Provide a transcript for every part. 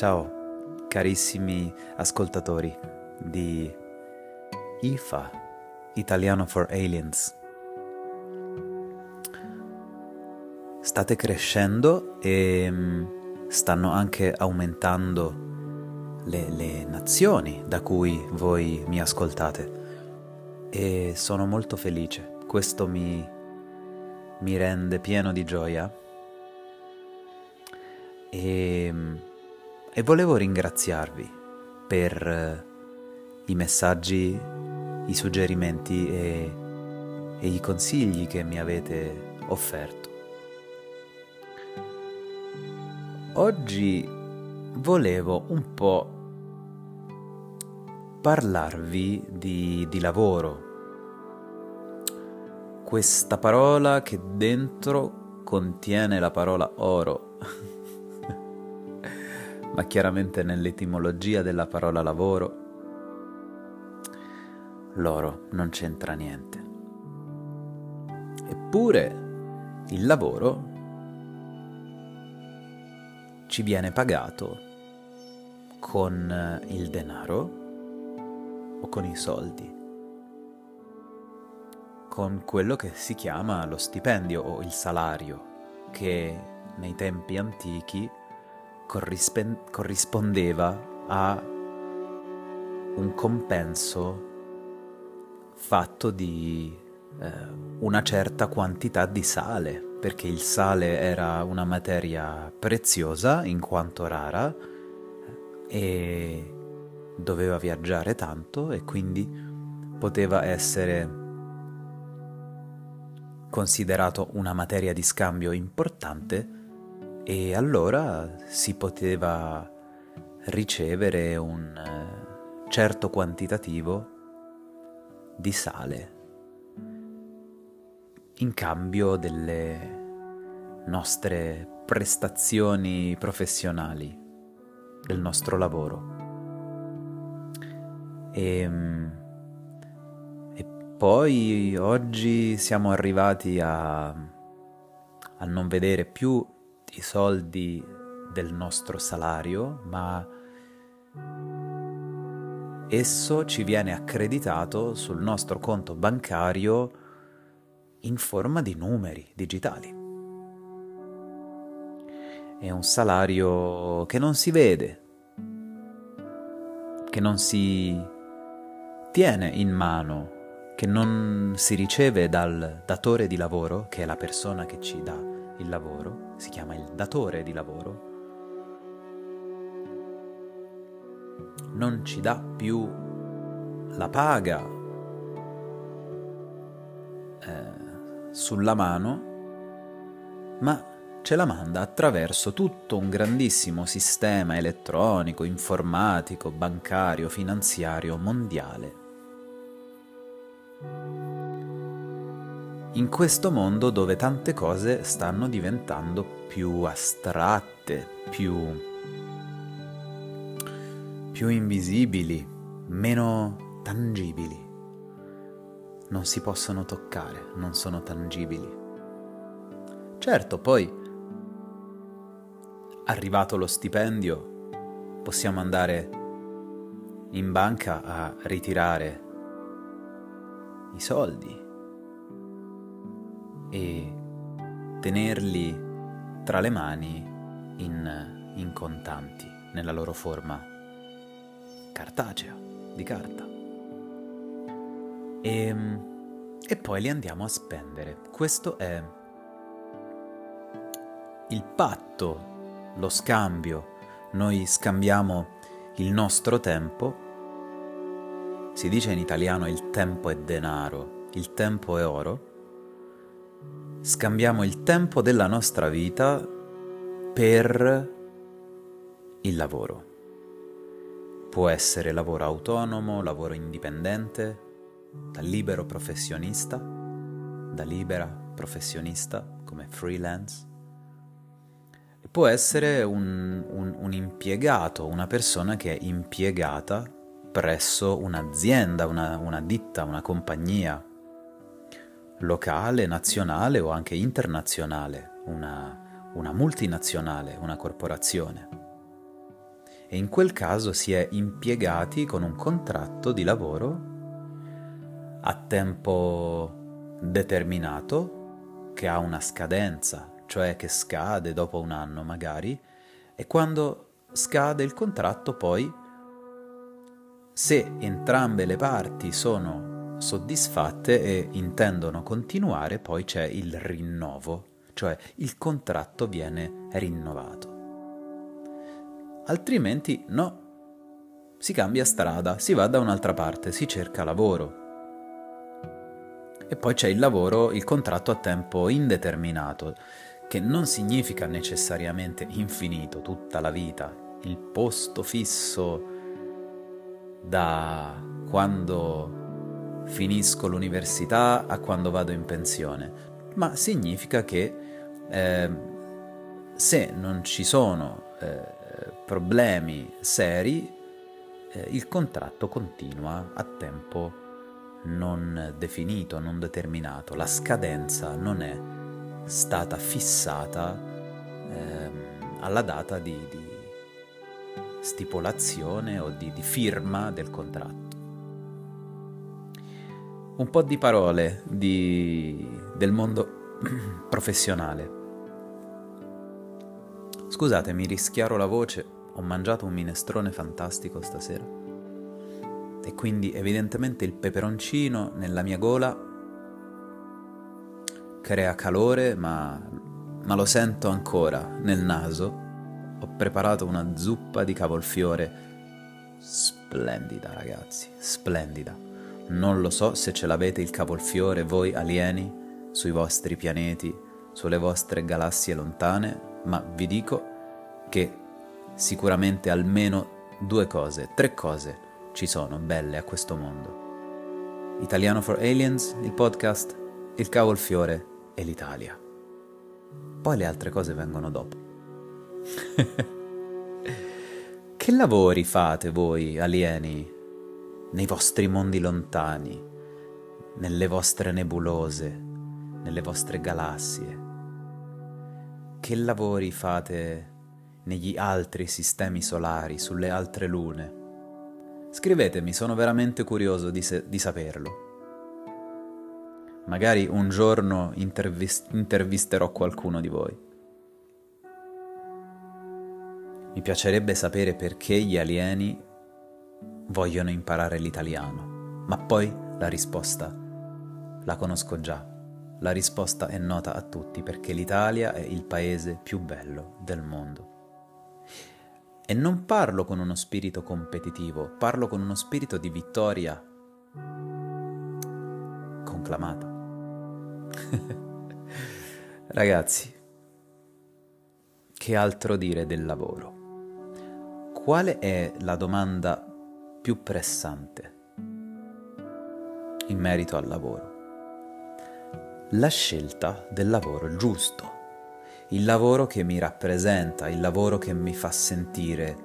Ciao carissimi ascoltatori di IFA, Italiano for Aliens. State crescendo e stanno anche aumentando le nazioni da cui voi mi ascoltate e sono molto felice. Questo mi rende pieno di gioia e volevo ringraziarvi per i messaggi, i suggerimenti e i consigli che mi avete offerto. Oggi volevo un po' parlarvi di lavoro, questa parola che dentro contiene la parola oro, ma chiaramente nell'etimologia della parola lavoro l'oro non c'entra niente. Eppure il lavoro ci viene pagato con il denaro o con i soldi, con quello che si chiama lo stipendio o il salario, che nei tempi antichi corrispondeva a un compenso fatto di una certa quantità di sale, perché il sale era una materia preziosa in quanto rara e doveva viaggiare tanto e quindi poteva essere considerato una materia di scambio importante, e allora si poteva ricevere un certo quantitativo di sale in cambio delle nostre prestazioni professionali, del nostro lavoro. E poi oggi siamo arrivati a non vedere più i soldi del nostro salario, ma esso ci viene accreditato sul nostro conto bancario in forma di numeri digitali. È un salario che non si vede, che non si tiene in mano, che non si riceve dal datore di lavoro, che è la persona che ci dà il lavoro, si chiama il datore di lavoro. Non ci dà più la paga sulla mano, ma ce la manda attraverso tutto un grandissimo sistema elettronico, informatico, bancario, finanziario, mondiale. In questo mondo dove tante cose stanno diventando più astratte, più invisibili, meno tangibili, non si possono toccare, non sono tangibili. Certo, poi, arrivato lo stipendio, possiamo andare in banca a ritirare i soldi e tenerli tra le mani in contanti, nella loro forma cartacea, di carta, e poi li andiamo a spendere. Questo è il patto, lo scambio. Noi scambiamo il nostro tempo, si dice in italiano il tempo è denaro, il tempo è oro, scambiamo il tempo della nostra vita per il lavoro. Può essere lavoro autonomo, lavoro indipendente, da libero professionista, da libera professionista come freelance. E può essere un impiegato, una persona che è impiegata presso un'azienda, una ditta, una compagnia locale, nazionale o anche internazionale, una multinazionale, una corporazione. e in quel caso si è impiegati con un contratto di lavoro a tempo determinato che ha una scadenza, cioè che scade dopo un anno magari, e quando scade il contratto poi, se entrambe le parti sono soddisfatte e intendono continuare, poi c'è il rinnovo, cioè il contratto viene rinnovato. Altrimenti no, si cambia strada, si va da un'altra parte, si cerca lavoro. E poi c'è il lavoro, il contratto a tempo indeterminato, che non significa necessariamente infinito, tutta la vita, il posto fisso da quando finisco l'università a quando vado in pensione, ma significa che se non ci sono problemi seri, il contratto continua a tempo non definito, non determinato, la scadenza non è stata fissata alla data di stipulazione o di firma del contratto. Un po' di parole del mondo professionale. Scusate, mi rischiaro la voce, ho mangiato un minestrone fantastico stasera. E quindi evidentemente il peperoncino nella mia gola crea calore, ma lo sento ancora nel naso. Ho preparato una zuppa di cavolfiore splendida, ragazzi, splendida. Non lo so se ce l'avete il cavolfiore voi alieni sui vostri pianeti, sulle vostre galassie lontane, ma vi dico che sicuramente almeno due cose, tre cose ci sono belle a questo mondo. Italiano for Aliens, il podcast, il cavolfiore e l'Italia. Poi le altre cose vengono dopo. Che lavori fate voi, alieni, nei vostri mondi lontani, nelle vostre nebulose, nelle vostre galassie? Che lavori fate negli altri sistemi solari, sulle altre lune? Scrivetemi, sono veramente curioso di saperlo. Magari un giorno intervisterò qualcuno di voi. Mi piacerebbe sapere perché gli alieni vogliono imparare l'italiano, ma poi la risposta la conosco già. La risposta è nota a tutti, perché l'Italia è il paese più bello del mondo. E non parlo con uno spirito competitivo, parlo con uno spirito di vittoria conclamata. Ragazzi, che altro dire del lavoro? Qual è la domanda più pressante in merito al lavoro? La scelta del lavoro giusto. Il lavoro che mi rappresenta, il lavoro che mi fa sentire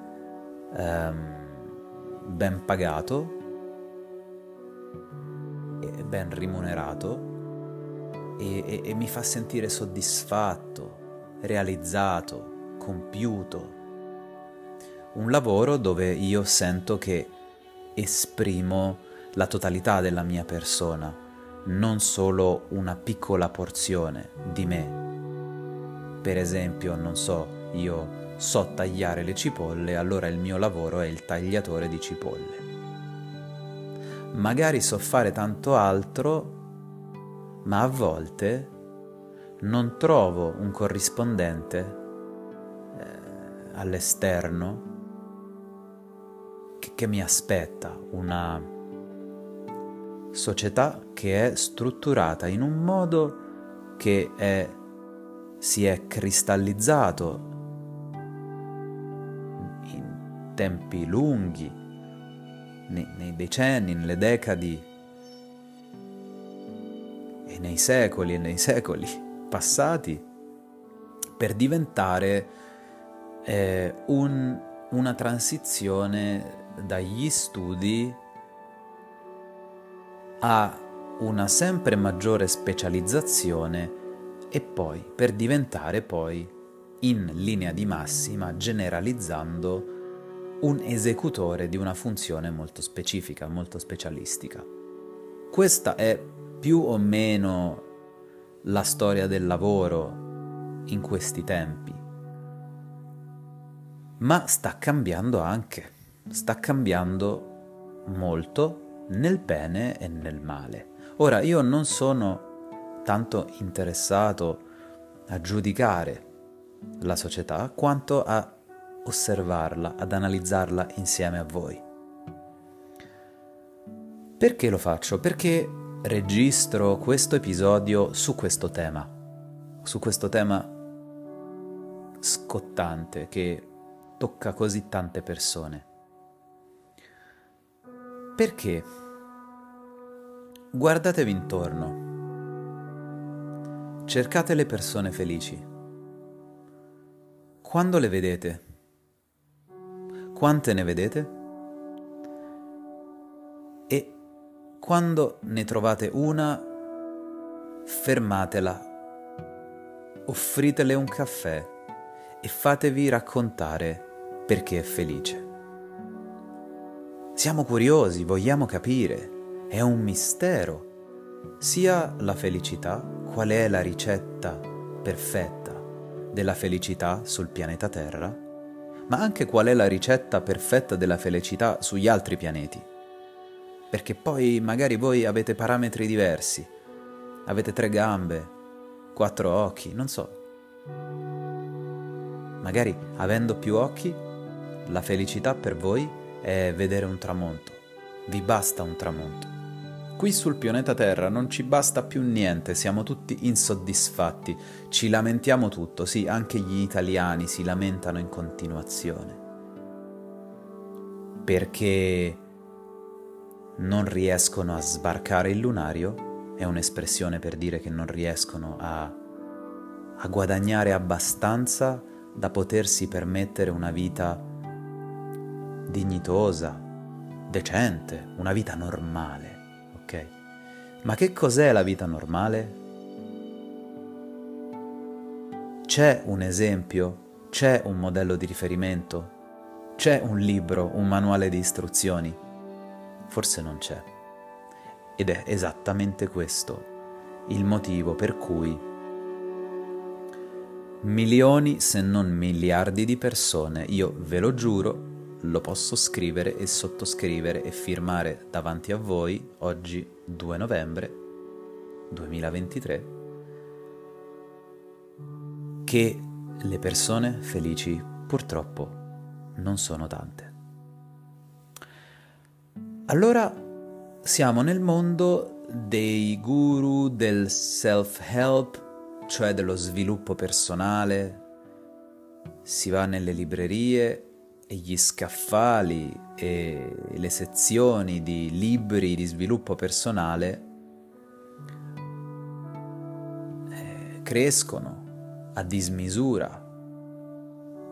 ben pagato e ben rimunerato e mi fa sentire soddisfatto, realizzato, compiuto. Un lavoro dove io sento che esprimo la totalità della mia persona, non solo una piccola porzione di me. Per esempio, non so, io so tagliare le cipolle, allora il mio lavoro è il tagliatore di cipolle. Magari so fare tanto altro, ma a volte non trovo un corrispondente all'esterno che mi aspetta, una società che è strutturata in un modo che si è cristallizzato in tempi lunghi, nei decenni, nelle decadi e nei secoli passati, per diventare una transizione dagli studi a una sempre maggiore specializzazione e poi per diventare poi in linea di massima, generalizzando, un esecutore di una funzione molto specifica, molto specialistica. Questa è più o meno la storia del lavoro in questi tempi, ma sta cambiando anche, sta cambiando molto nel bene e nel male. Ora, io non sono tanto interessato a giudicare la società quanto a osservarla, ad analizzarla insieme a voi. Perché lo faccio? Perché registro questo episodio su questo tema scottante che tocca così tante persone. Perché? Guardatevi intorno, cercate le persone felici. Quando le vedete? Quante ne vedete? E quando ne trovate una, fermatela, offritele un caffè e fatevi raccontare perché è felice. Siamo curiosi, vogliamo capire, è un mistero, sia la felicità, qual è la ricetta perfetta della felicità sul pianeta Terra, ma anche qual è la ricetta perfetta della felicità sugli altri pianeti. Perché poi magari voi avete parametri diversi, avete 3 gambe, 4 occhi, non so. Magari avendo più occhi, la felicità per voi è vedere un tramonto, vi basta un tramonto. Qui sul pianeta Terra non ci basta più niente, siamo tutti insoddisfatti, ci lamentiamo tutto, sì, anche gli italiani si lamentano in continuazione. Perché non riescono a sbarcare il lunario, è un'espressione per dire che non riescono a guadagnare abbastanza da potersi permettere una vita dignitosa, decente, una vita normale. Okay. Ma che cos'è la vita normale? C'è un esempio? C'è un modello di riferimento? C'è un libro, un manuale di istruzioni? Forse non c'è. Ed è esattamente questo il motivo per cui milioni, se non miliardi di persone, io ve lo giuro, lo posso scrivere e sottoscrivere e firmare davanti a voi oggi 2 novembre 2023 che le persone felici purtroppo non sono tante. Allora siamo nel mondo dei guru del self-help, cioè dello sviluppo personale, si va nelle librerie e gli scaffali e le sezioni di libri di sviluppo personale crescono a dismisura.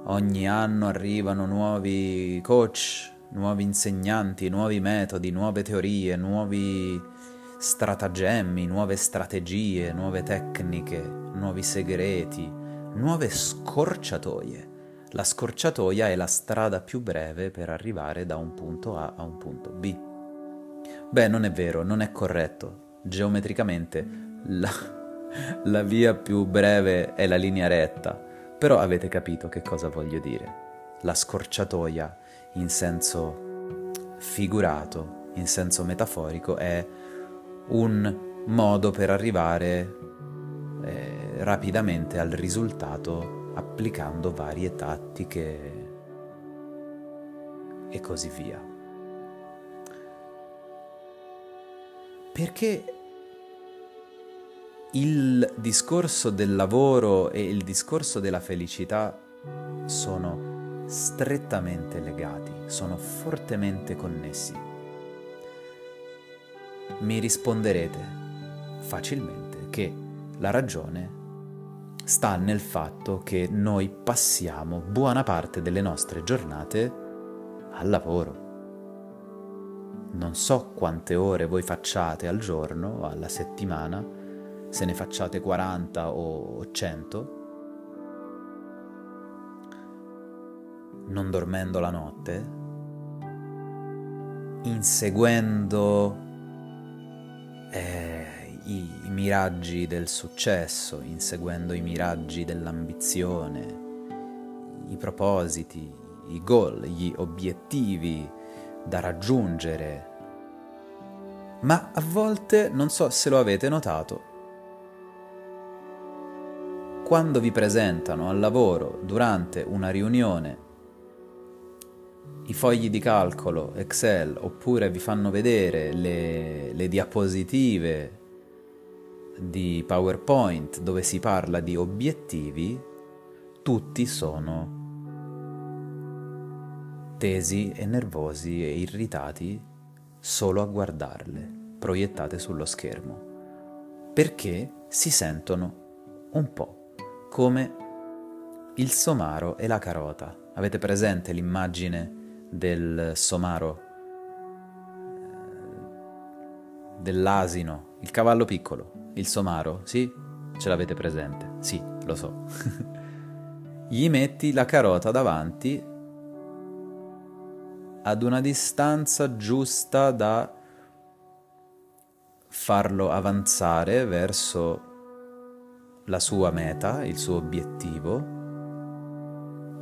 Ogni anno arrivano nuovi coach, nuovi insegnanti, nuovi metodi, nuove teorie, nuovi stratagemmi, nuove strategie, nuove tecniche, nuovi segreti, nuove scorciatoie. La scorciatoia è la strada più breve per arrivare da un punto A a un punto B. Beh, non è vero, non è corretto. Geometricamente la via più breve è la linea retta, però avete capito che cosa voglio dire. La scorciatoia in senso figurato, in senso metaforico, è un modo per arrivare rapidamente al risultato applicando varie tattiche e così via. Perché il discorso del lavoro e il discorso della felicità sono strettamente legati, sono fortemente connessi. Mi risponderete facilmente che la ragione sta nel fatto che noi passiamo buona parte delle nostre giornate al lavoro. Non so quante ore voi facciate al giorno o alla settimana, se ne facciate 40 o 100, non dormendo la notte, inseguendo i miraggi del successo, inseguendo i miraggi dell'ambizione, i propositi, i goal, gli obiettivi da raggiungere. Ma a volte, non so se lo avete notato, quando vi presentano al lavoro durante una riunione i fogli di calcolo Excel, oppure vi fanno vedere le diapositive di PowerPoint dove si parla di obiettivi, tutti sono tesi e nervosi e irritati solo a guardarle proiettate sullo schermo, perché si sentono un po' come il somaro e la carota. Avete presente l'immagine del somaro, dell'asino, il cavallo piccolo, il somaro, sì? Ce l'avete presente? Sì, lo so. Gli metti la carota davanti ad una distanza giusta da farlo avanzare verso la sua meta, il suo obiettivo,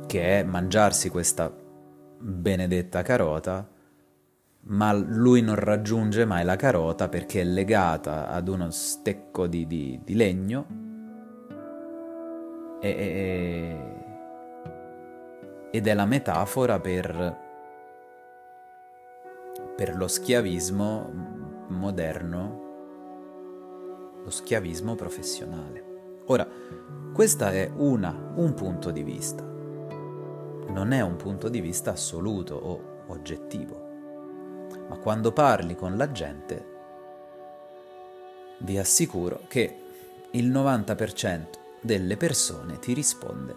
che è mangiarsi questa benedetta carota, ma lui non raggiunge mai la carota perché è legata ad uno stecco di legno ed è la metafora per lo schiavismo moderno, lo schiavismo professionale. Ora, questa è un punto di vista, non è un punto di vista assoluto o oggettivo, ma quando parli con la gente vi assicuro che il 90% delle persone ti risponde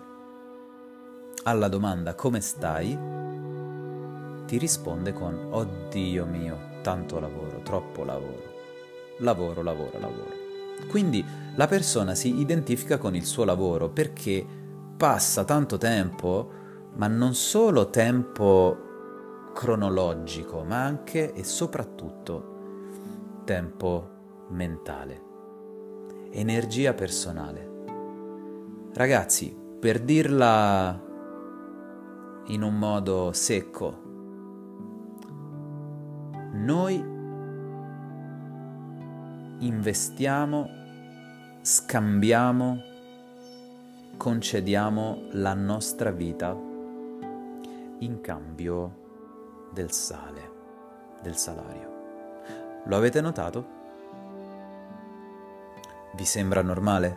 alla domanda come stai, ti risponde con oddio mio, tanto lavoro, troppo lavoro. Quindi la persona si identifica con il suo lavoro perché passa tanto tempo, ma non solo tempo cronologico, ma anche e soprattutto tempo mentale, energia personale. Ragazzi, per dirla in un modo secco, noi investiamo, scambiamo, concediamo la nostra vita in cambio del sale, del salario. Lo avete notato? Vi sembra normale?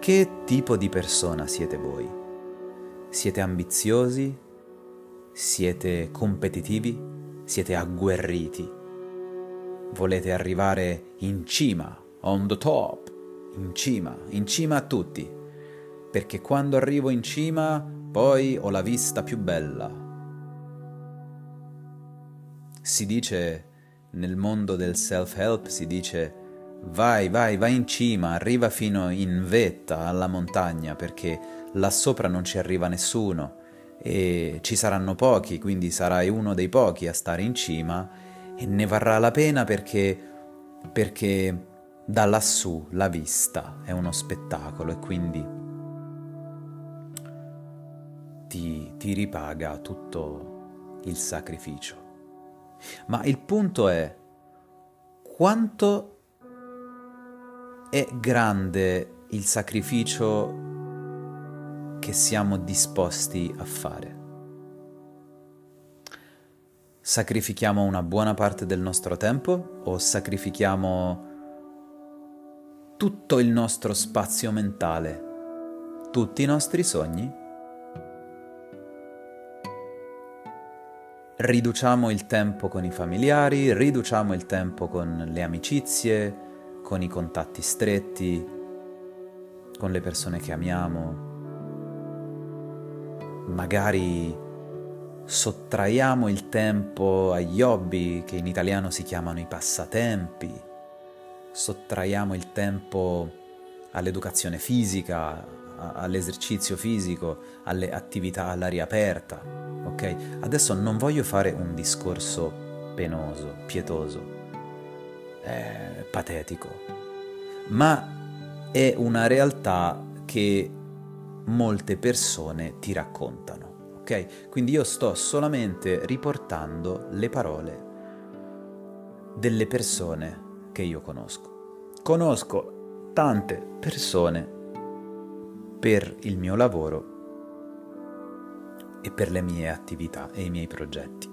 Che tipo di persona siete voi? Siete ambiziosi? Siete competitivi? Siete agguerriti? Volete arrivare in cima, on the top, in cima a tutti, perché quando arrivo in cima poi ho la vista più bella. Si dice nel mondo del self-help, si dice vai in cima, arriva fino in vetta alla montagna perché là sopra non ci arriva nessuno e ci saranno pochi, quindi sarai uno dei pochi a stare in cima e ne varrà la pena perché da lassù la vista è uno spettacolo e quindi ti ripaga tutto il sacrificio. Ma il punto è quanto è grande il sacrificio che siamo disposti a fare. Sacrifichiamo una buona parte del nostro tempo o sacrifichiamo tutto il nostro spazio mentale, tutti i nostri sogni? Riduciamo il tempo con i familiari, riduciamo il tempo con le amicizie, con i contatti stretti, con le persone che amiamo. Magari sottraiamo il tempo agli hobby, che in italiano si chiamano i passatempi. Sottraiamo il tempo all'educazione fisica, all'esercizio fisico, alle attività all'aria aperta, ok? Adesso non voglio fare un discorso penoso, pietoso, patetico, ma è una realtà che molte persone ti raccontano, ok? Quindi io sto solamente riportando le parole delle persone che io conosco. Conosco tante persone per il mio lavoro e per le mie attività e i miei progetti.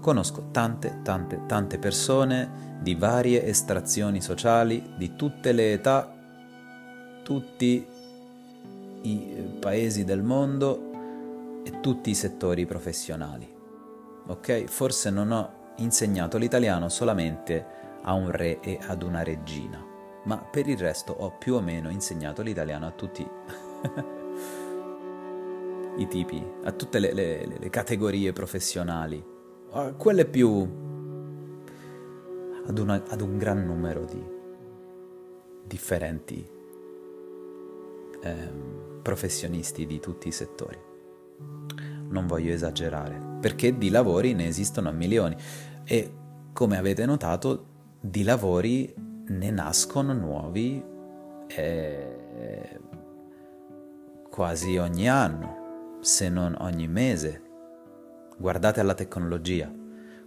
Conosco tante persone di varie estrazioni sociali, di tutte le età, tutti i paesi del mondo e tutti i settori professionali. Ok? Forse non ho insegnato l'italiano solamente a un re e ad una regina, ma per il resto ho più o meno insegnato l'italiano a tutti i tipi, a tutte le categorie professionali, a quelle più ad un gran numero di differenti professionisti di tutti i settori. Non voglio esagerare, perché di lavori ne esistono a milioni e, come avete notato, di lavori ne nascono nuovi quasi ogni anno, se non ogni mese. Guardate alla tecnologia.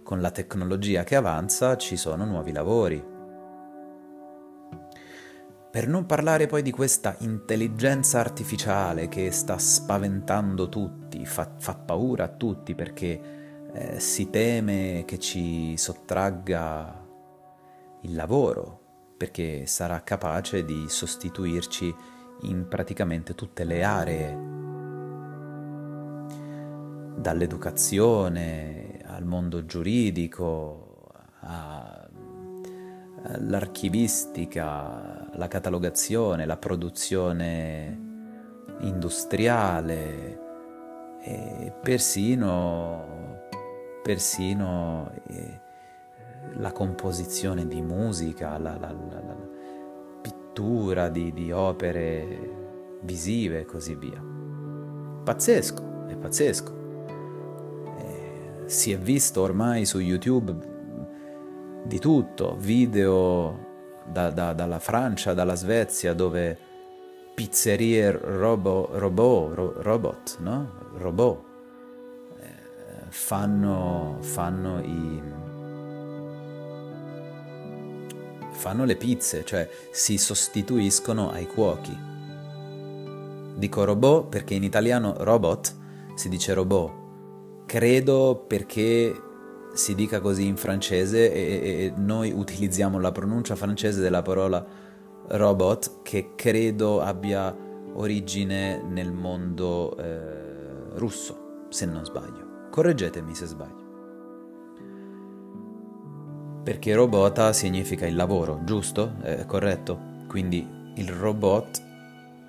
Con la tecnologia che avanza ci sono nuovi lavori. Per non parlare poi di questa intelligenza artificiale che sta spaventando tutti, fa paura a tutti perché si teme che ci sottragga il lavoro, perché sarà capace di sostituirci in praticamente tutte le aree, dall'educazione al mondo giuridico, all'archivistica, la catalogazione, la produzione industriale e persino la composizione di musica, la pittura di opere visive e così via. Pazzesco, è pazzesco. Si è visto ormai su YouTube di tutto, video dalla Francia, dalla Svezia, dove pizzerie robot fanno le pizze, cioè si sostituiscono ai cuochi. Dico robot perché in italiano robot si dice robot, credo perché si dica così in francese e noi utilizziamo la pronuncia francese della parola robot, che credo abbia origine nel mondo russo, se non sbaglio. Correggetemi se sbaglio. Perché robota significa il lavoro, giusto? È corretto? Quindi il robot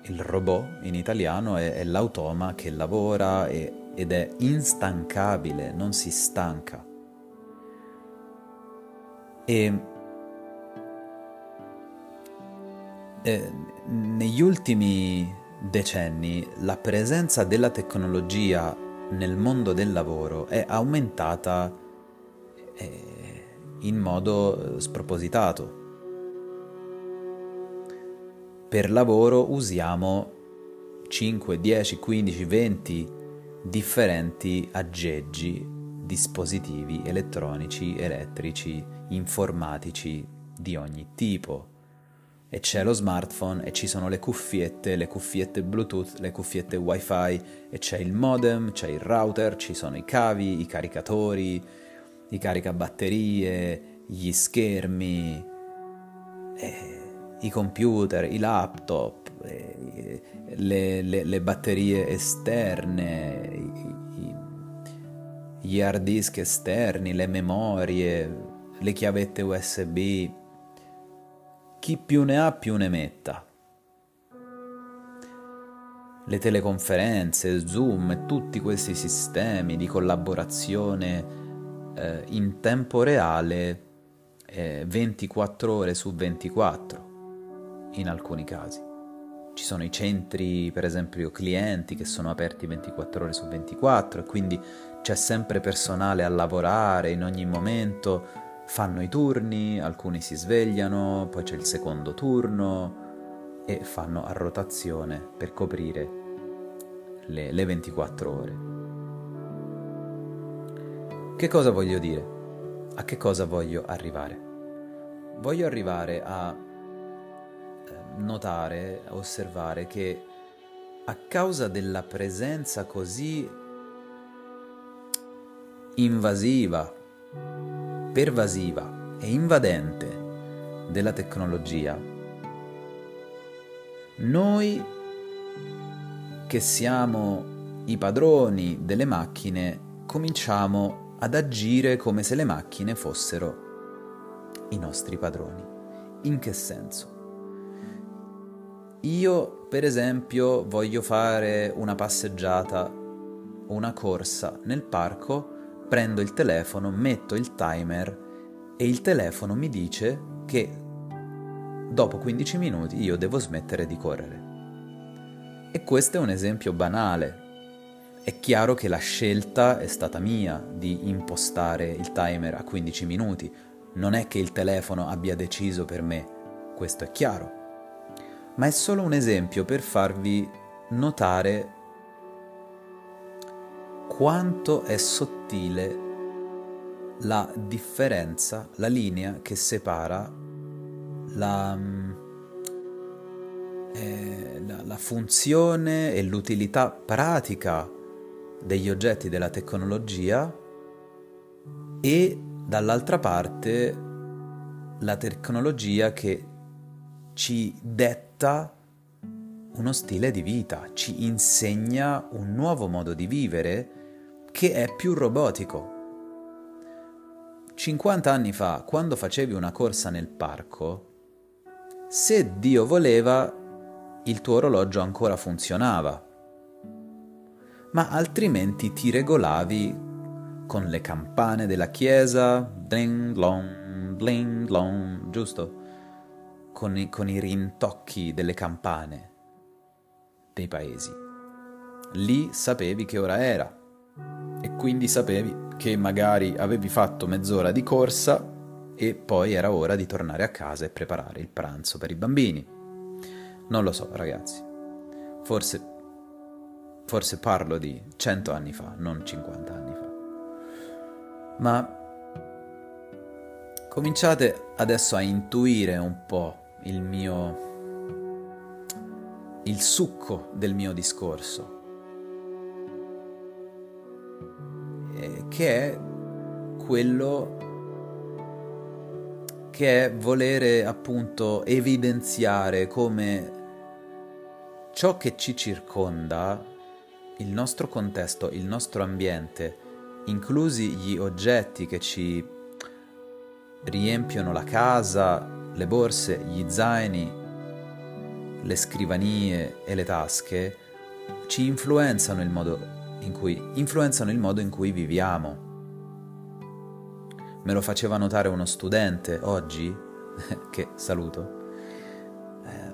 in italiano è l'automa che lavora ed è instancabile, non si stanca. E negli ultimi decenni la presenza della tecnologia nel mondo del lavoro è aumentata in modo spropositato. Per lavoro usiamo 5, 10, 15, 20 differenti aggeggi, dispositivi elettronici, elettrici, informatici di ogni tipo. E c'è lo smartphone e ci sono le cuffiette Bluetooth, le cuffiette Wi-Fi, e c'è il modem, c'è il router, ci sono i cavi, i caricatori, i caricabatterie, gli schermi, i computer, i laptop, le batterie esterne, gli hard disk esterni, le memorie, le chiavette USB. Chi più ne ha più ne metta. Le teleconferenze, Zoom, tutti questi sistemi di collaborazione in tempo reale 24 ore su 24 in alcuni casi. Ci sono i centri, per esempio, clienti che sono aperti 24 ore su 24 e quindi c'è sempre personale a lavorare in ogni momento, fanno i turni, alcuni si svegliano, poi c'è il secondo turno e fanno a rotazione per coprire le 24 ore. Che cosa voglio dire? A che cosa voglio arrivare? Voglio arrivare a notare, a osservare che a causa della presenza così invasiva, pervasiva e invadente della tecnologia, noi che siamo i padroni delle macchine cominciamo ad agire come se le macchine fossero i nostri padroni. In che senso? Io, per esempio, voglio fare una passeggiata, una corsa nel parco, prendo il telefono, metto il timer e il telefono mi dice che dopo 15 minuti io devo smettere di correre. E questo è un esempio banale. È chiaro che la scelta è stata mia di impostare il timer a 15 minuti, non è che il telefono abbia deciso per me, questo è chiaro. Ma è solo un esempio per farvi notare quanto è sottile la differenza, la linea che separa la funzione e l'utilità pratica degli oggetti della tecnologia e dall'altra parte la tecnologia che ci detta uno stile di vita, ci insegna un nuovo modo di vivere che è più robotico. 50 anni fa, quando facevi una corsa nel parco, se Dio voleva, il tuo orologio ancora funzionava, ma altrimenti ti regolavi con le campane della chiesa, ding long, giusto? Con i rintocchi delle campane dei paesi. Lì sapevi che ora era e quindi sapevi che magari avevi fatto mezz'ora di corsa e poi era ora di tornare a casa e preparare il pranzo per i bambini. Non lo so, ragazzi, forse parlo di 100 anni fa, non 50 anni fa. Ma cominciate adesso a intuire un po' il succo del mio discorso, che è quello che è volere appunto evidenziare come ciò che ci circonda, il nostro contesto, il nostro ambiente, inclusi gli oggetti che ci riempiono la casa, le borse, gli zaini, le scrivanie e le tasche, ci influenzano il modo in cui viviamo. Me lo faceva notare uno studente oggi, che saluto,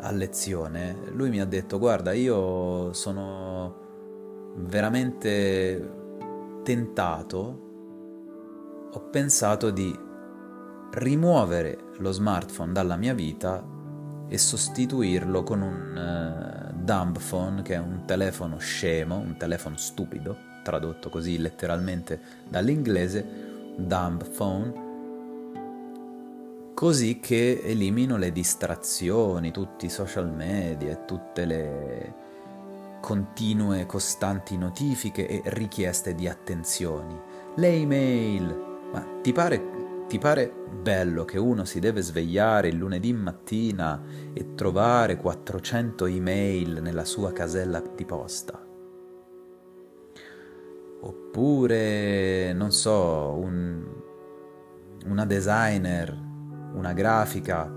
a lezione. Lui mi ha detto: guarda, io sono veramente tentato, ho pensato di rimuovere lo smartphone dalla mia vita e sostituirlo con un dumb phone, che è un telefono scemo, un telefono stupido, tradotto così letteralmente dall'inglese, dumb phone, così che elimino le distrazioni, tutti i social media, tutte le continue, costanti notifiche e richieste di attenzioni, le email. Ma ti pare bello che uno si deve svegliare il lunedì mattina e trovare 400 email nella sua casella di posta? Oppure, non so, una designer, una grafica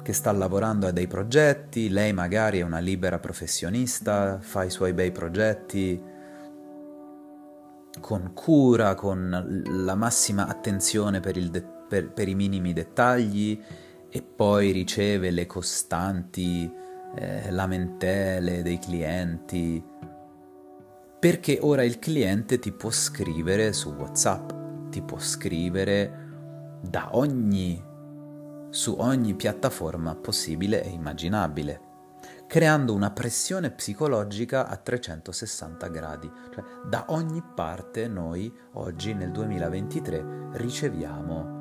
che sta lavorando a dei progetti, lei magari è una libera professionista, fa i suoi bei progetti con cura, con la massima attenzione per i minimi dettagli, e poi riceve le costanti lamentele dei clienti, perché ora il cliente ti può scrivere su WhatsApp, ti può scrivere su ogni piattaforma possibile e immaginabile, creando una pressione psicologica a 360 gradi. Cioè, da ogni parte noi oggi nel 2023 riceviamo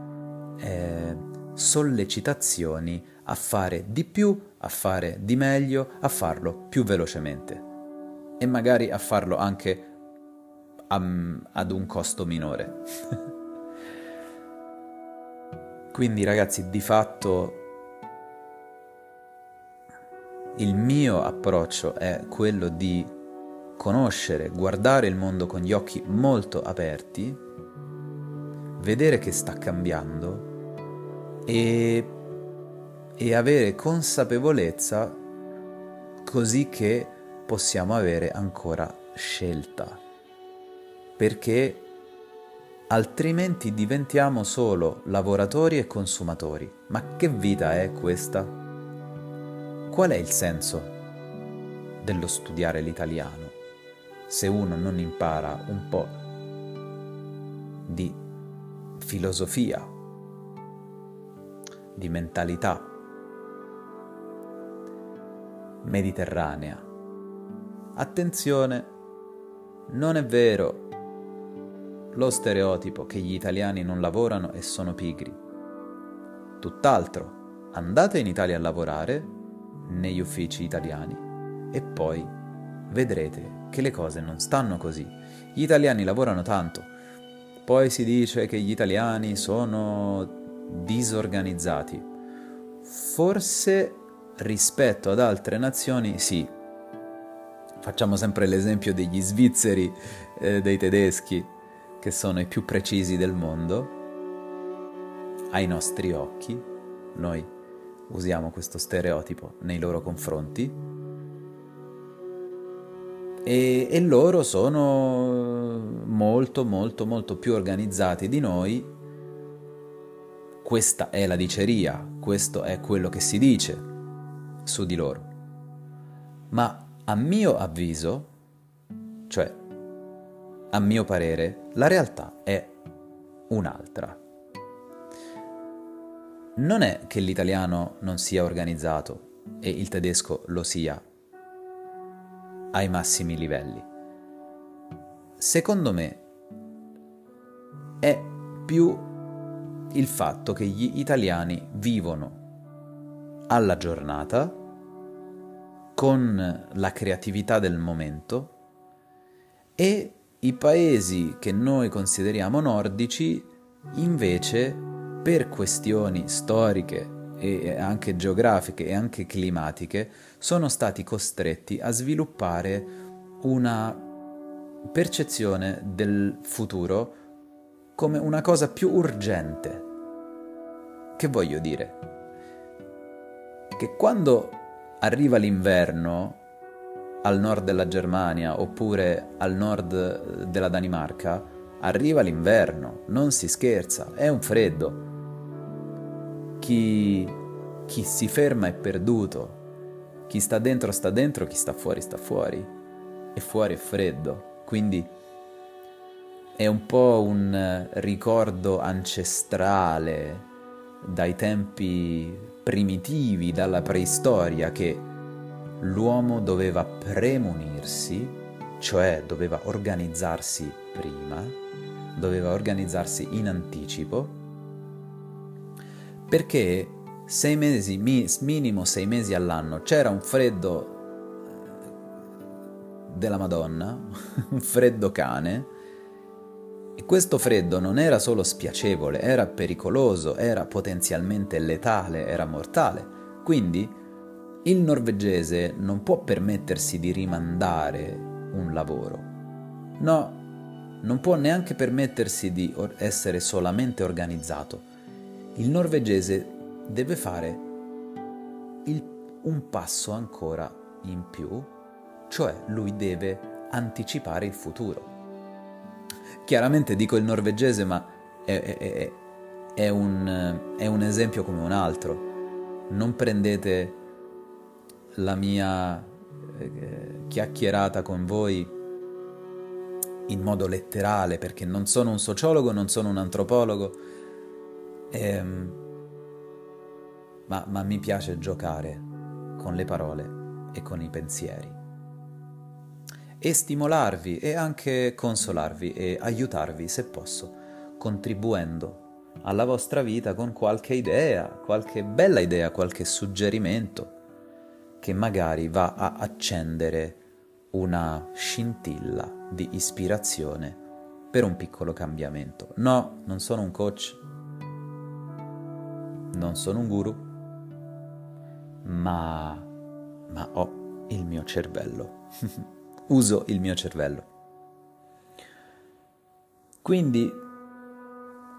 sollecitazioni a fare di più, a fare di meglio, a farlo più velocemente e magari a farlo anche ad un costo minore. Quindi ragazzi, di fatto il mio approccio è quello di conoscere, guardare il mondo con gli occhi molto aperti, vedere che sta cambiando e avere consapevolezza, così che possiamo avere ancora scelta, perché altrimenti diventiamo solo lavoratori e consumatori. Ma che vita è questa? Qual è il senso dello studiare l'italiano se uno non impara un po' di filosofia, di mentalità mediterranea? Attenzione, non è vero lo stereotipo che gli italiani non lavorano e sono pigri. Tutt'altro, andate in Italia a lavorare negli uffici italiani e poi vedrete che le cose non stanno così. Gli italiani lavorano tanto, poi si dice che gli italiani sono disorganizzati. Forse rispetto ad altre nazioni sì. Facciamo sempre l'esempio degli svizzeri, dei tedeschi, che sono i più precisi del mondo ai nostri occhi. Noi usiamo questo stereotipo nei loro confronti e loro sono molto molto molto più organizzati di noi. Questa è la diceria, questo è quello che si dice su di loro, ma a mio avviso, cioè a mio parere, la realtà è un'altra. Non è che l'italiano non sia organizzato e il tedesco lo sia ai massimi livelli. Secondo me è più il fatto che gli italiani vivono alla giornata con la creatività del momento, e i paesi che noi consideriamo nordici invece, per questioni storiche e anche geografiche e anche climatiche, sono stati costretti a sviluppare una percezione del futuro come una cosa più urgente. Che voglio dire? Che quando arriva l'inverno al nord della Germania oppure al nord della Danimarca, arriva l'inverno, non si scherza, è un freddo. Chi si ferma è perduto, chi sta dentro, chi sta fuori, e fuori è freddo. Quindi è un po' un ricordo ancestrale dai tempi primitivi, dalla preistoria, che l'uomo doveva premunirsi, cioè doveva organizzarsi prima, doveva organizzarsi in anticipo, perché minimo sei mesi all'anno c'era un freddo della Madonna, un freddo cane, e questo freddo non era solo spiacevole, era pericoloso, era potenzialmente letale, era mortale. Quindi il norvegese non può permettersi di rimandare un lavoro, no, non può neanche permettersi di essere solamente organizzato. Il norvegese deve fare un passo ancora in più, cioè lui deve anticipare il futuro. Chiaramente dico il norvegese, ma è un esempio come un altro. Non prendete la mia chiacchierata con voi in modo letterale, perché non sono un sociologo, non sono un antropologo, ma mi piace giocare con le parole e con i pensieri e stimolarvi e anche consolarvi e aiutarvi, se posso, contribuendo alla vostra vita con qualche idea, qualche bella idea, qualche suggerimento che magari va a accendere una scintilla di ispirazione per un piccolo cambiamento. No, non sono un coach, non sono un guru, ma ho il mio cervello, uso il mio cervello. Quindi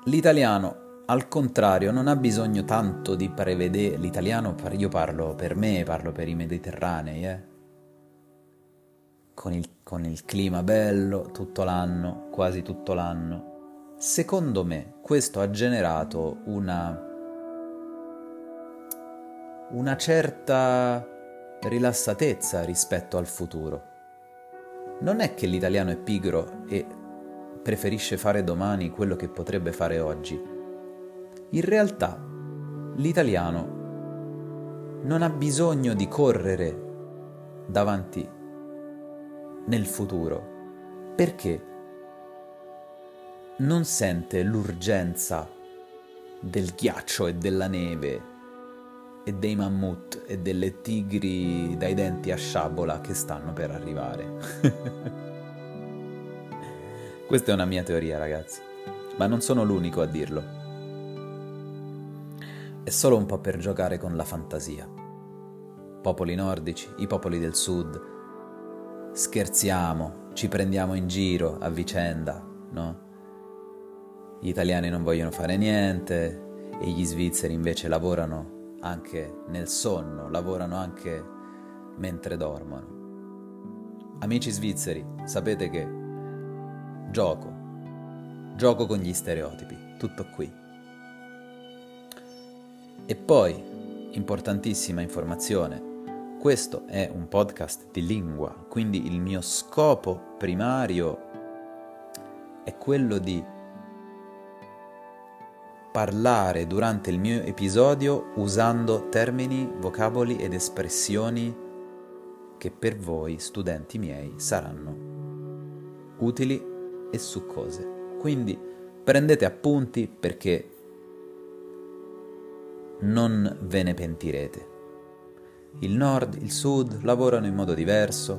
l'italiano, al contrario, non ha bisogno tanto di prevedere. L'italiano, io parlo per me, parlo per i mediterranei, con il clima bello tutto l'anno, quasi tutto l'anno. Secondo me questo ha generato una certa rilassatezza rispetto al futuro. Non è che l'italiano è pigro e preferisce fare domani quello che potrebbe fare oggi. In realtà l'italiano non ha bisogno di correre davanti nel futuro, perché non sente l'urgenza del ghiaccio e della neve e dei mammut e delle tigri dai denti a sciabola che stanno per arrivare. Questa è una mia teoria, ragazzi, ma non sono l'unico a dirlo. È solo un po' per giocare con la fantasia. Popoli nordici, i popoli del sud, scherziamo, ci prendiamo in giro a vicenda, no? Gli italiani non vogliono fare niente e gli svizzeri invece lavorano anche nel sonno, lavorano anche mentre dormono. Amici svizzeri, sapete che gioco con gli stereotipi, tutto qui. E poi, importantissima informazione, questo è un podcast di lingua, quindi il mio scopo primario è quello di parlare durante il mio episodio usando termini, vocaboli ed espressioni che per voi, studenti miei, saranno utili e succose. Quindi prendete appunti perché non ve ne pentirete. Il nord, il sud lavorano in modo diverso,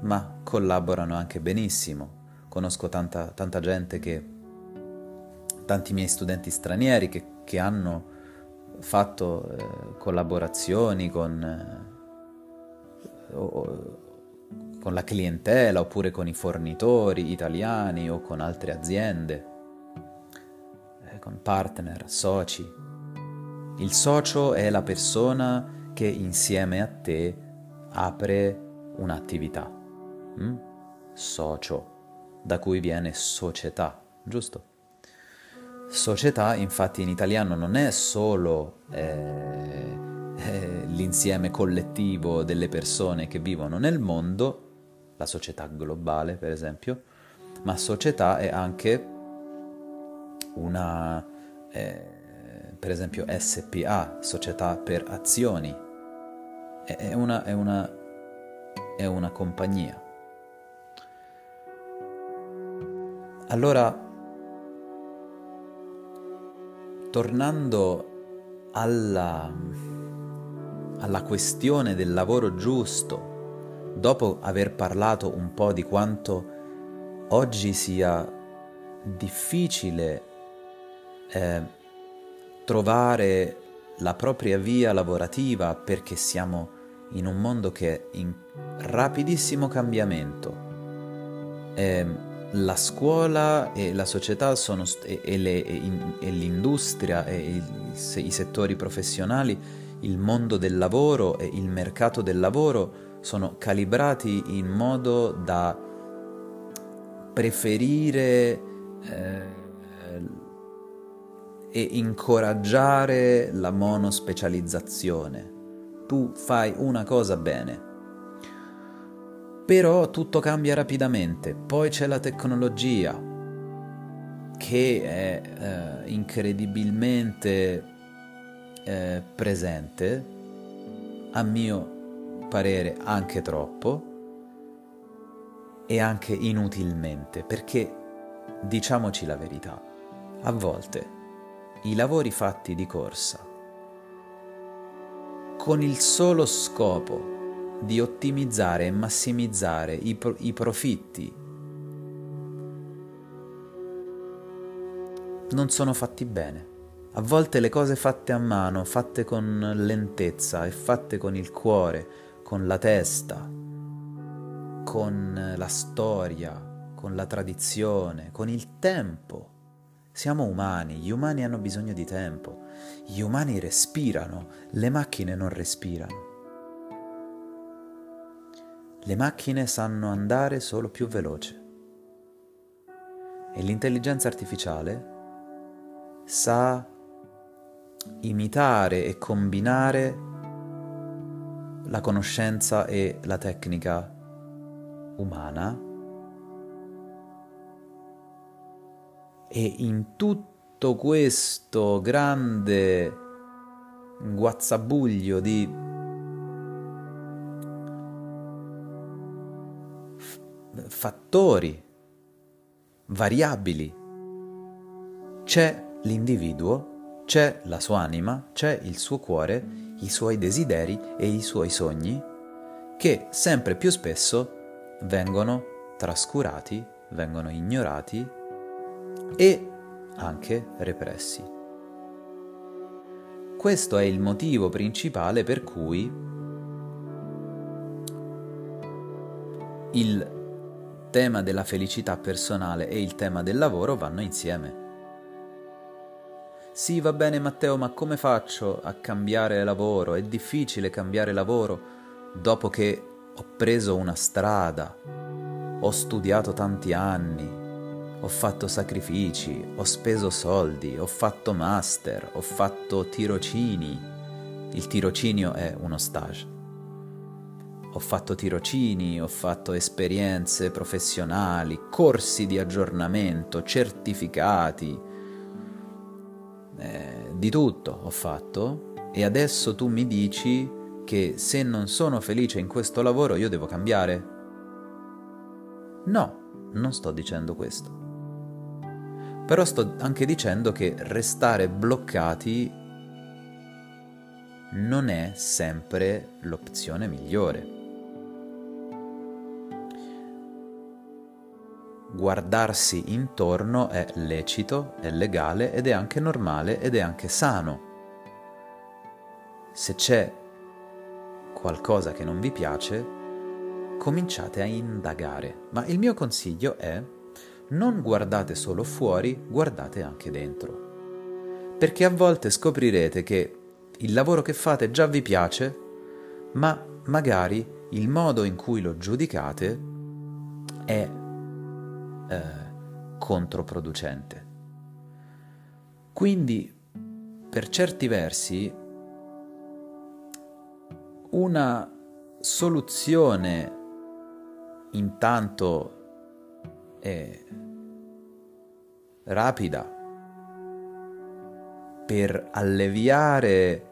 ma collaborano anche benissimo. Conosco tanta gente tanti miei studenti stranieri che hanno fatto collaborazioni con la clientela oppure con i fornitori italiani o con altre aziende, con partner, soci. Il socio è la persona che insieme a te apre un'attività, socio, da cui viene società, giusto? Società infatti in italiano non è solo l'insieme collettivo delle persone che vivono nel mondo, la società globale per esempio, ma società è anche una, per esempio SPA, società per azioni, è una compagnia. Allora, tornando alla questione del lavoro giusto, dopo aver parlato un po' di quanto oggi sia difficile trovare la propria via lavorativa, perché siamo in un mondo che è in rapidissimo cambiamento. La scuola e la società e l'industria e i settori professionali, il mondo del lavoro e il mercato del lavoro sono calibrati in modo da preferire e incoraggiare la monospecializzazione, tu fai una cosa bene. Però tutto cambia rapidamente, poi c'è la tecnologia che è incredibilmente presente, a mio parere anche troppo e anche inutilmente, perché diciamoci la verità, a volte i lavori fatti di corsa con il solo scopo di ottimizzare e massimizzare i profitti non sono fatti bene. A volte le cose fatte a mano, fatte con lentezza e fatte con il cuore, con la testa, con la storia, con la tradizione, con il tempo. Siamo umani, gli umani hanno bisogno di tempo, gli umani respirano, le macchine non respirano. Le macchine sanno andare solo più veloce e l'intelligenza artificiale sa imitare e combinare la conoscenza e la tecnica umana, e in tutto questo grande guazzabuglio di fattori, variabili, c'è l'individuo, c'è la sua anima, c'è il suo cuore, i suoi desideri e i suoi sogni, che sempre più spesso vengono trascurati, vengono ignorati e anche repressi. Questo è il motivo principale per cui il tema della felicità personale e il tema del lavoro vanno insieme. Sì, va bene Matteo, ma come faccio a cambiare lavoro? È difficile cambiare lavoro dopo che ho preso una strada, ho studiato tanti anni, ho fatto sacrifici, ho speso soldi, ho fatto master, ho fatto tirocini. Il tirocinio è uno stage. Ho fatto tirocini, ho fatto esperienze professionali, corsi di aggiornamento, certificati, di tutto ho fatto, e adesso tu mi dici che se non sono felice in questo lavoro io devo cambiare? No, non sto dicendo questo. Però sto anche dicendo che restare bloccati non è sempre l'opzione migliore. Guardarsi intorno è lecito, è legale ed è anche normale ed è anche sano. Se c'è qualcosa che non vi piace, cominciate a indagare. Ma il mio consiglio è: non guardate solo fuori, guardate anche dentro. Perché a volte scoprirete che il lavoro che fate già vi piace, ma magari il modo in cui lo giudicate è controproducente. Quindi, per certi versi, una soluzione intanto è rapida per alleviare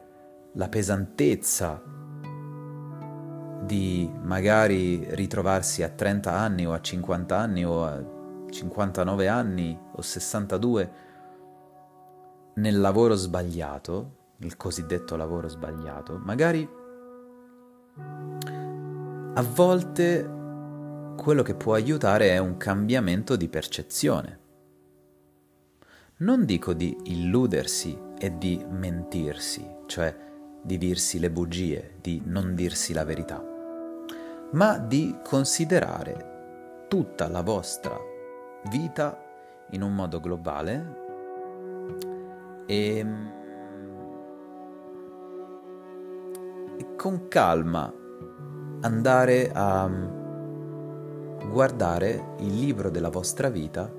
la pesantezza di magari ritrovarsi a 30 anni o a 50 anni o a 59 anni o 62 nel lavoro sbagliato, il cosiddetto lavoro sbagliato, magari a volte quello che può aiutare è un cambiamento di percezione. Non dico di illudersi e di mentirsi, cioè di dirsi le bugie, di non dirsi la verità, ma di considerare tutta la vostra vita in un modo globale e con calma andare a guardare il libro della vostra vita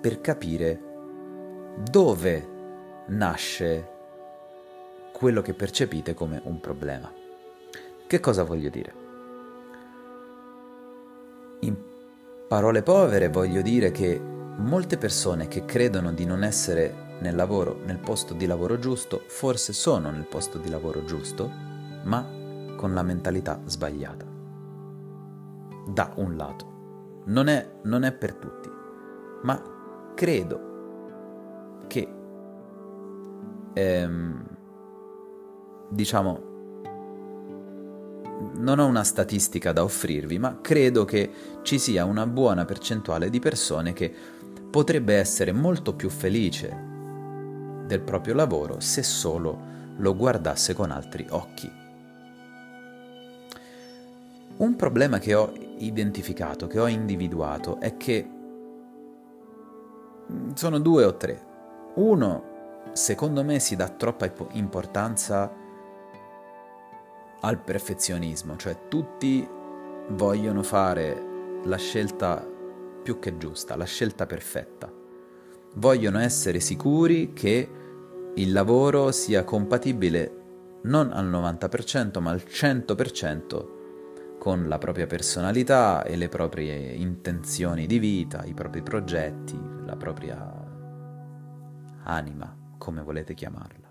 per capire dove nasce quello che percepite come un problema. Che cosa voglio dire? In parole povere voglio dire che molte persone che credono di non essere nel lavoro, nel posto di lavoro giusto, forse sono nel posto di lavoro giusto, ma con la mentalità sbagliata. Da un lato. Non è per tutti, ma credo che diciamo, non ho una statistica da offrirvi, ma credo che ci sia una buona percentuale di persone che potrebbe essere molto più felice del proprio lavoro se solo lo guardasse con altri occhi. Un problema che ho identificato, che ho individuato, è che sono due o tre. Uno, secondo me si dà troppa importanza al perfezionismo, cioè tutti vogliono fare la scelta più che giusta, la scelta perfetta. Vogliono essere sicuri che il lavoro sia compatibile non al 90% ma al 100% con la propria personalità e le proprie intenzioni di vita, i propri progetti, la propria anima, come volete chiamarla.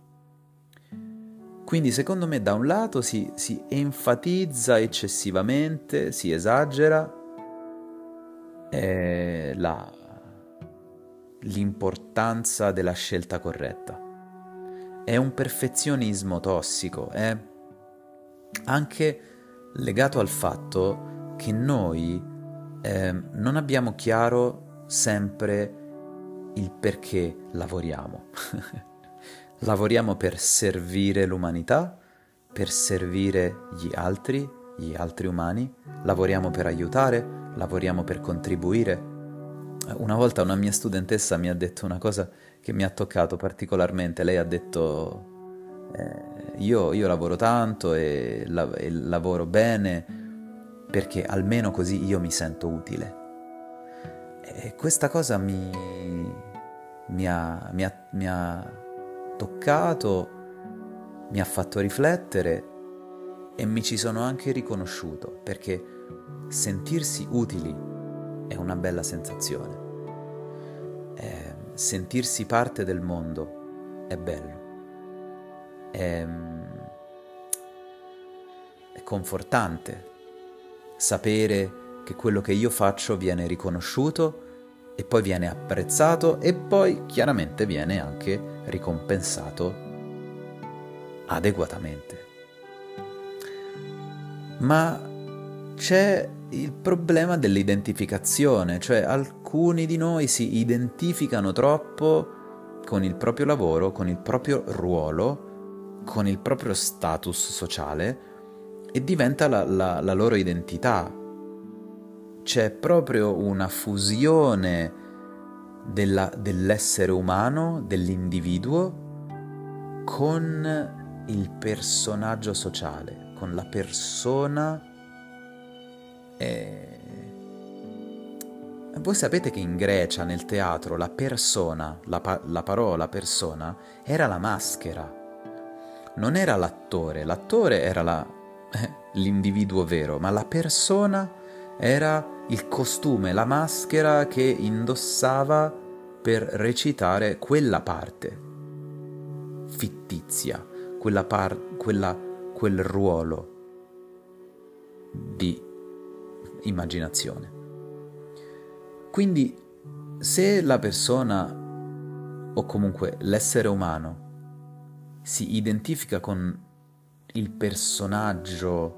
Quindi secondo me da un lato si enfatizza eccessivamente, si esagera l'importanza della scelta corretta. È un perfezionismo tossico, è anche legato al fatto che noi non abbiamo chiaro sempre il perché lavoriamo. Lavoriamo per servire l'umanità, per servire gli altri umani, lavoriamo per aiutare, lavoriamo per contribuire. Una volta una mia studentessa mi ha detto una cosa che mi ha toccato particolarmente. Lei ha detto io lavoro tanto e lavoro bene perché almeno così io mi sento utile. E questa cosa mi ha toccato, mi ha fatto riflettere e mi ci sono anche riconosciuto, perché sentirsi utili è una bella sensazione. Sentirsi parte del mondo è bello. È confortante sapere che quello che io faccio viene riconosciuto e poi viene apprezzato e poi chiaramente viene anche ricompensato adeguatamente. Ma c'è il problema dell'identificazione, cioè alcuni di noi si identificano troppo con il proprio lavoro, con il proprio ruolo, con il proprio status sociale e diventa la loro identità. C'è proprio una fusione dell'essere umano, dell'individuo, con il personaggio sociale, con la persona. Voi sapete che in Grecia, nel teatro, la persona, la parola persona, era la maschera, non era l'attore. L'attore era l'individuo vero, ma la persona era il costume, la maschera che indossava per recitare quella parte fittizia, quel ruolo di immaginazione. Quindi se la persona, o comunque l'essere umano, si identifica con il personaggio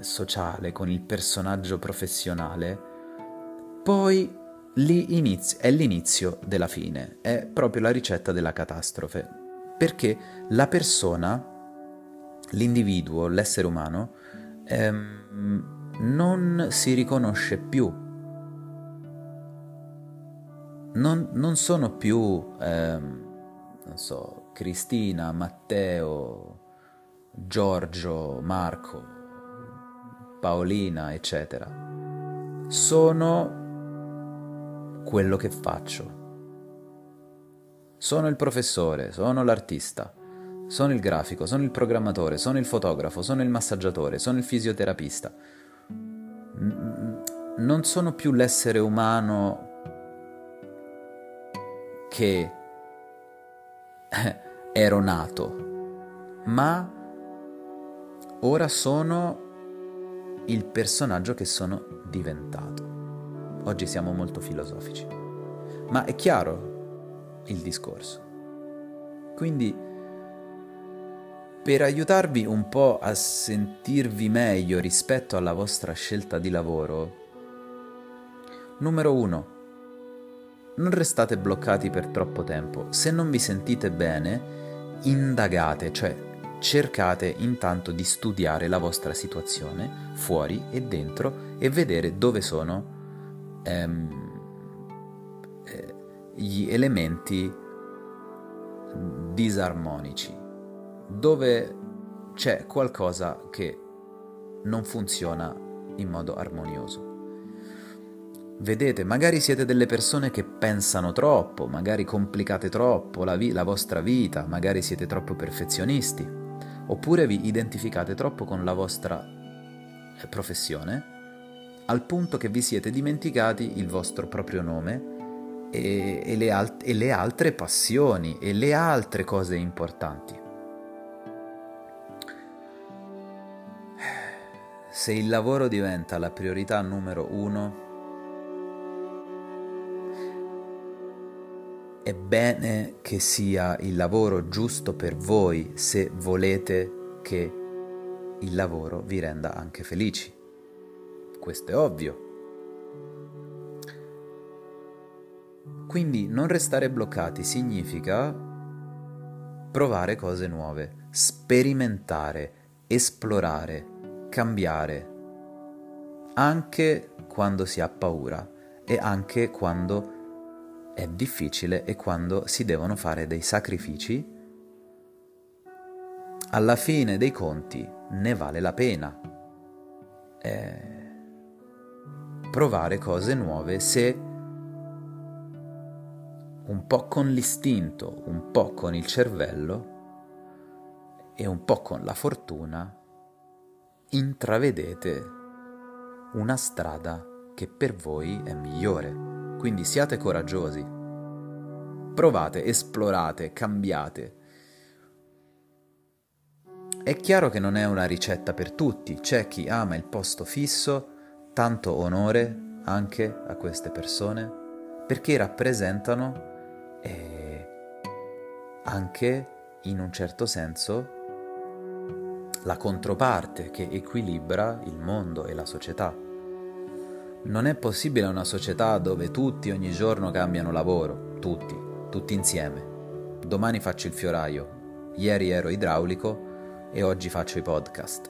sociale, con il personaggio professionale, poi lì è l'inizio della fine, è proprio la ricetta della catastrofe, perché la persona, l'individuo, l'essere umano non si riconosce più, non sono più non so, Cristina, Matteo, Giorgio, Marco, Paolina, eccetera. Sono quello che faccio, sono il professore, sono l'artista, sono il grafico, sono il programmatore, sono il fotografo, sono il massaggiatore, sono il fisioterapista. Non sono più l'essere umano che ero nato, ma ora sono il personaggio che sono diventato. Oggi siamo molto filosofici, ma è chiaro il discorso. Quindi, per aiutarvi un po' a sentirvi meglio rispetto alla vostra scelta di lavoro, numero 1, non restate bloccati per troppo tempo. Se non vi sentite bene, indagate, cioè cercate intanto di studiare la vostra situazione fuori e dentro e vedere dove sono gli elementi disarmonici, dove c'è qualcosa che non funziona in modo armonioso. Vedete, magari siete delle persone che pensano troppo, magari complicate troppo la vostra vita, magari siete troppo perfezionisti, oppure vi identificate troppo con la vostra professione, al punto che vi siete dimenticati il vostro proprio nome e le altre passioni e le altre cose importanti. Se il lavoro diventa la priorità numero 1, è bene che sia il lavoro giusto per voi, se volete che il lavoro vi renda anche felici. Questo è ovvio. Quindi non restare bloccati significa provare cose nuove, sperimentare, esplorare, cambiare, anche quando si ha paura e anche quando è difficile e quando si devono fare dei sacrifici. Alla fine dei conti ne vale la pena. Provare cose nuove, se un po' con l'istinto, un po' con il cervello e un po' con la fortuna intravedete una strada che per voi è migliore. Quindi siate coraggiosi, provate, esplorate, cambiate. È chiaro che non è una ricetta per tutti, c'è chi ama il posto fisso. Tanto onore anche a queste persone, perché rappresentano anche, in un certo senso, la controparte che equilibra il mondo e la società. Non è possibile una società dove tutti ogni giorno cambiano lavoro, tutti insieme. Domani faccio il fioraio, ieri ero idraulico e oggi faccio i podcast.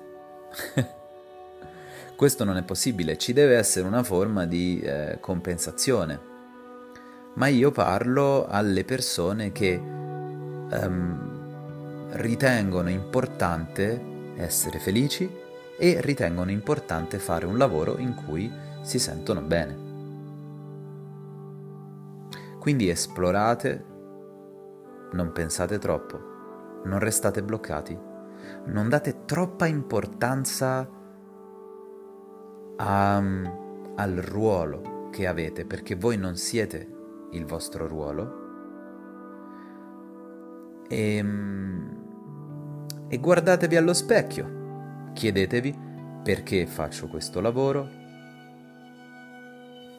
Questo non è possibile, ci deve essere una forma di compensazione. Ma io parlo alle persone che ritengono importante essere felici e ritengono importante fare un lavoro in cui si sentono bene. Quindi esplorate, non pensate troppo, non restate bloccati, non date troppa importanza al ruolo che avete, perché voi non siete il vostro ruolo, e guardatevi allo specchio, chiedetevi: perché faccio questo lavoro?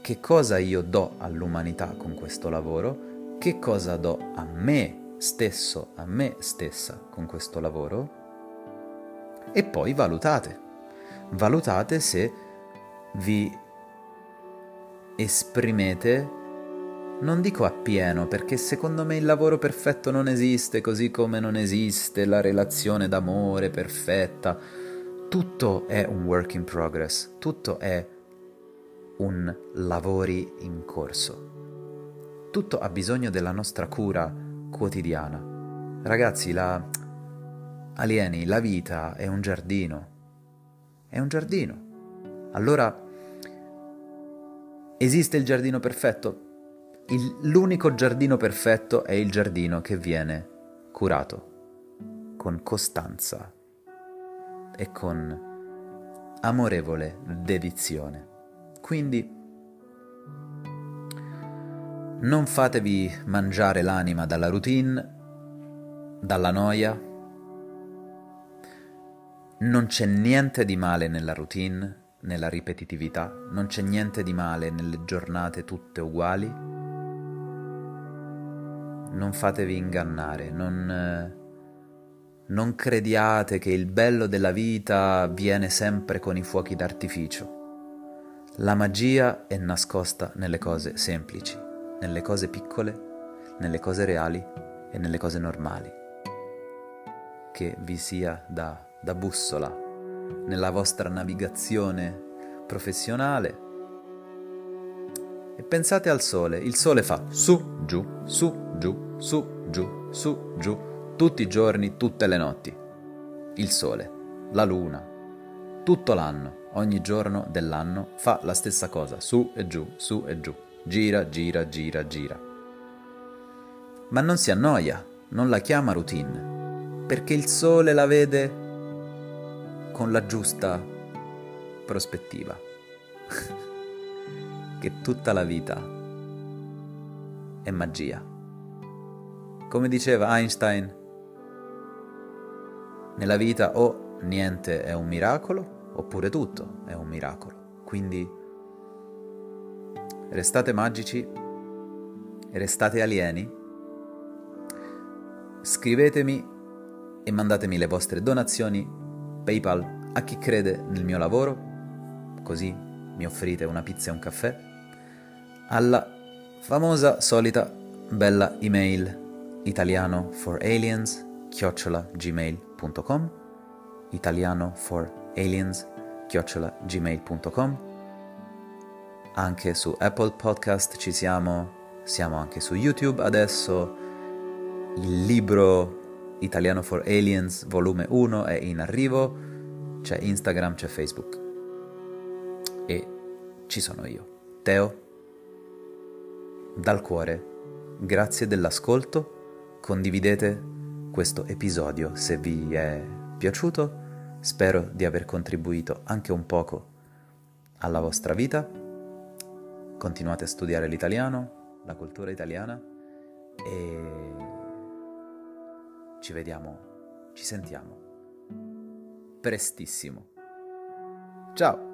Che cosa io do all'umanità con questo lavoro? Che cosa do a me stesso, a me stessa con questo lavoro? E poi valutate se vi esprimete, non dico appieno, perché secondo me il lavoro perfetto non esiste, così come non esiste la relazione d'amore perfetta. Tutto è un work in progress, tutto è un lavori in corso, tutto ha bisogno della nostra cura quotidiana. Ragazzi, alieni, la vita è un giardino, Allora, esiste il giardino perfetto? L'unico giardino perfetto è il giardino che viene curato. con costanza e con amorevole dedizione. Quindi non fatevi mangiare l'anima dalla routine, dalla noia. Non c'è niente di male nella routine, nella ripetitività, non c'è niente di male nelle giornate tutte uguali. Non fatevi ingannare, non crediate che il bello della vita viene sempre con i fuochi d'artificio. La magia è nascosta nelle cose semplici, nelle cose piccole, nelle cose reali e nelle cose normali. Che vi sia da bussola nella vostra navigazione professionale. E pensate al sole. Il sole fa su, giù, su, giù, su, giù, su, giù, tutti i giorni, tutte le notti. Il sole, la luna, tutto l'anno, ogni giorno dell'anno fa la stessa cosa, su e giù, su e giù. Gira, gira, gira, gira. Ma non si annoia, non la chiama routine, perché il sole la vede con la giusta prospettiva. Che tutta la vita è magia. Come diceva Einstein, nella vita o niente è un miracolo, oppure tutto è un miracolo. Quindi restate magici, restate alieni, scrivetemi e mandatemi le vostre donazioni, PayPal, a chi crede nel mio lavoro, così mi offrite una pizza e un caffè, alla famosa solita bella email italianoforaliens@gmail.com, italianoforaliens@gmail.com. Anche su Apple Podcast ci siamo anche su YouTube adesso. Il libro Italiano for Aliens volume 1 è in arrivo, c'è Instagram, c'è Facebook e ci sono io, Teo. Dal cuore, grazie dell'ascolto, condividete questo episodio se vi è piaciuto, spero di aver contribuito anche un poco alla vostra vita. Continuate a studiare l'italiano, la cultura italiana e ci vediamo, ci sentiamo prestissimo. Ciao!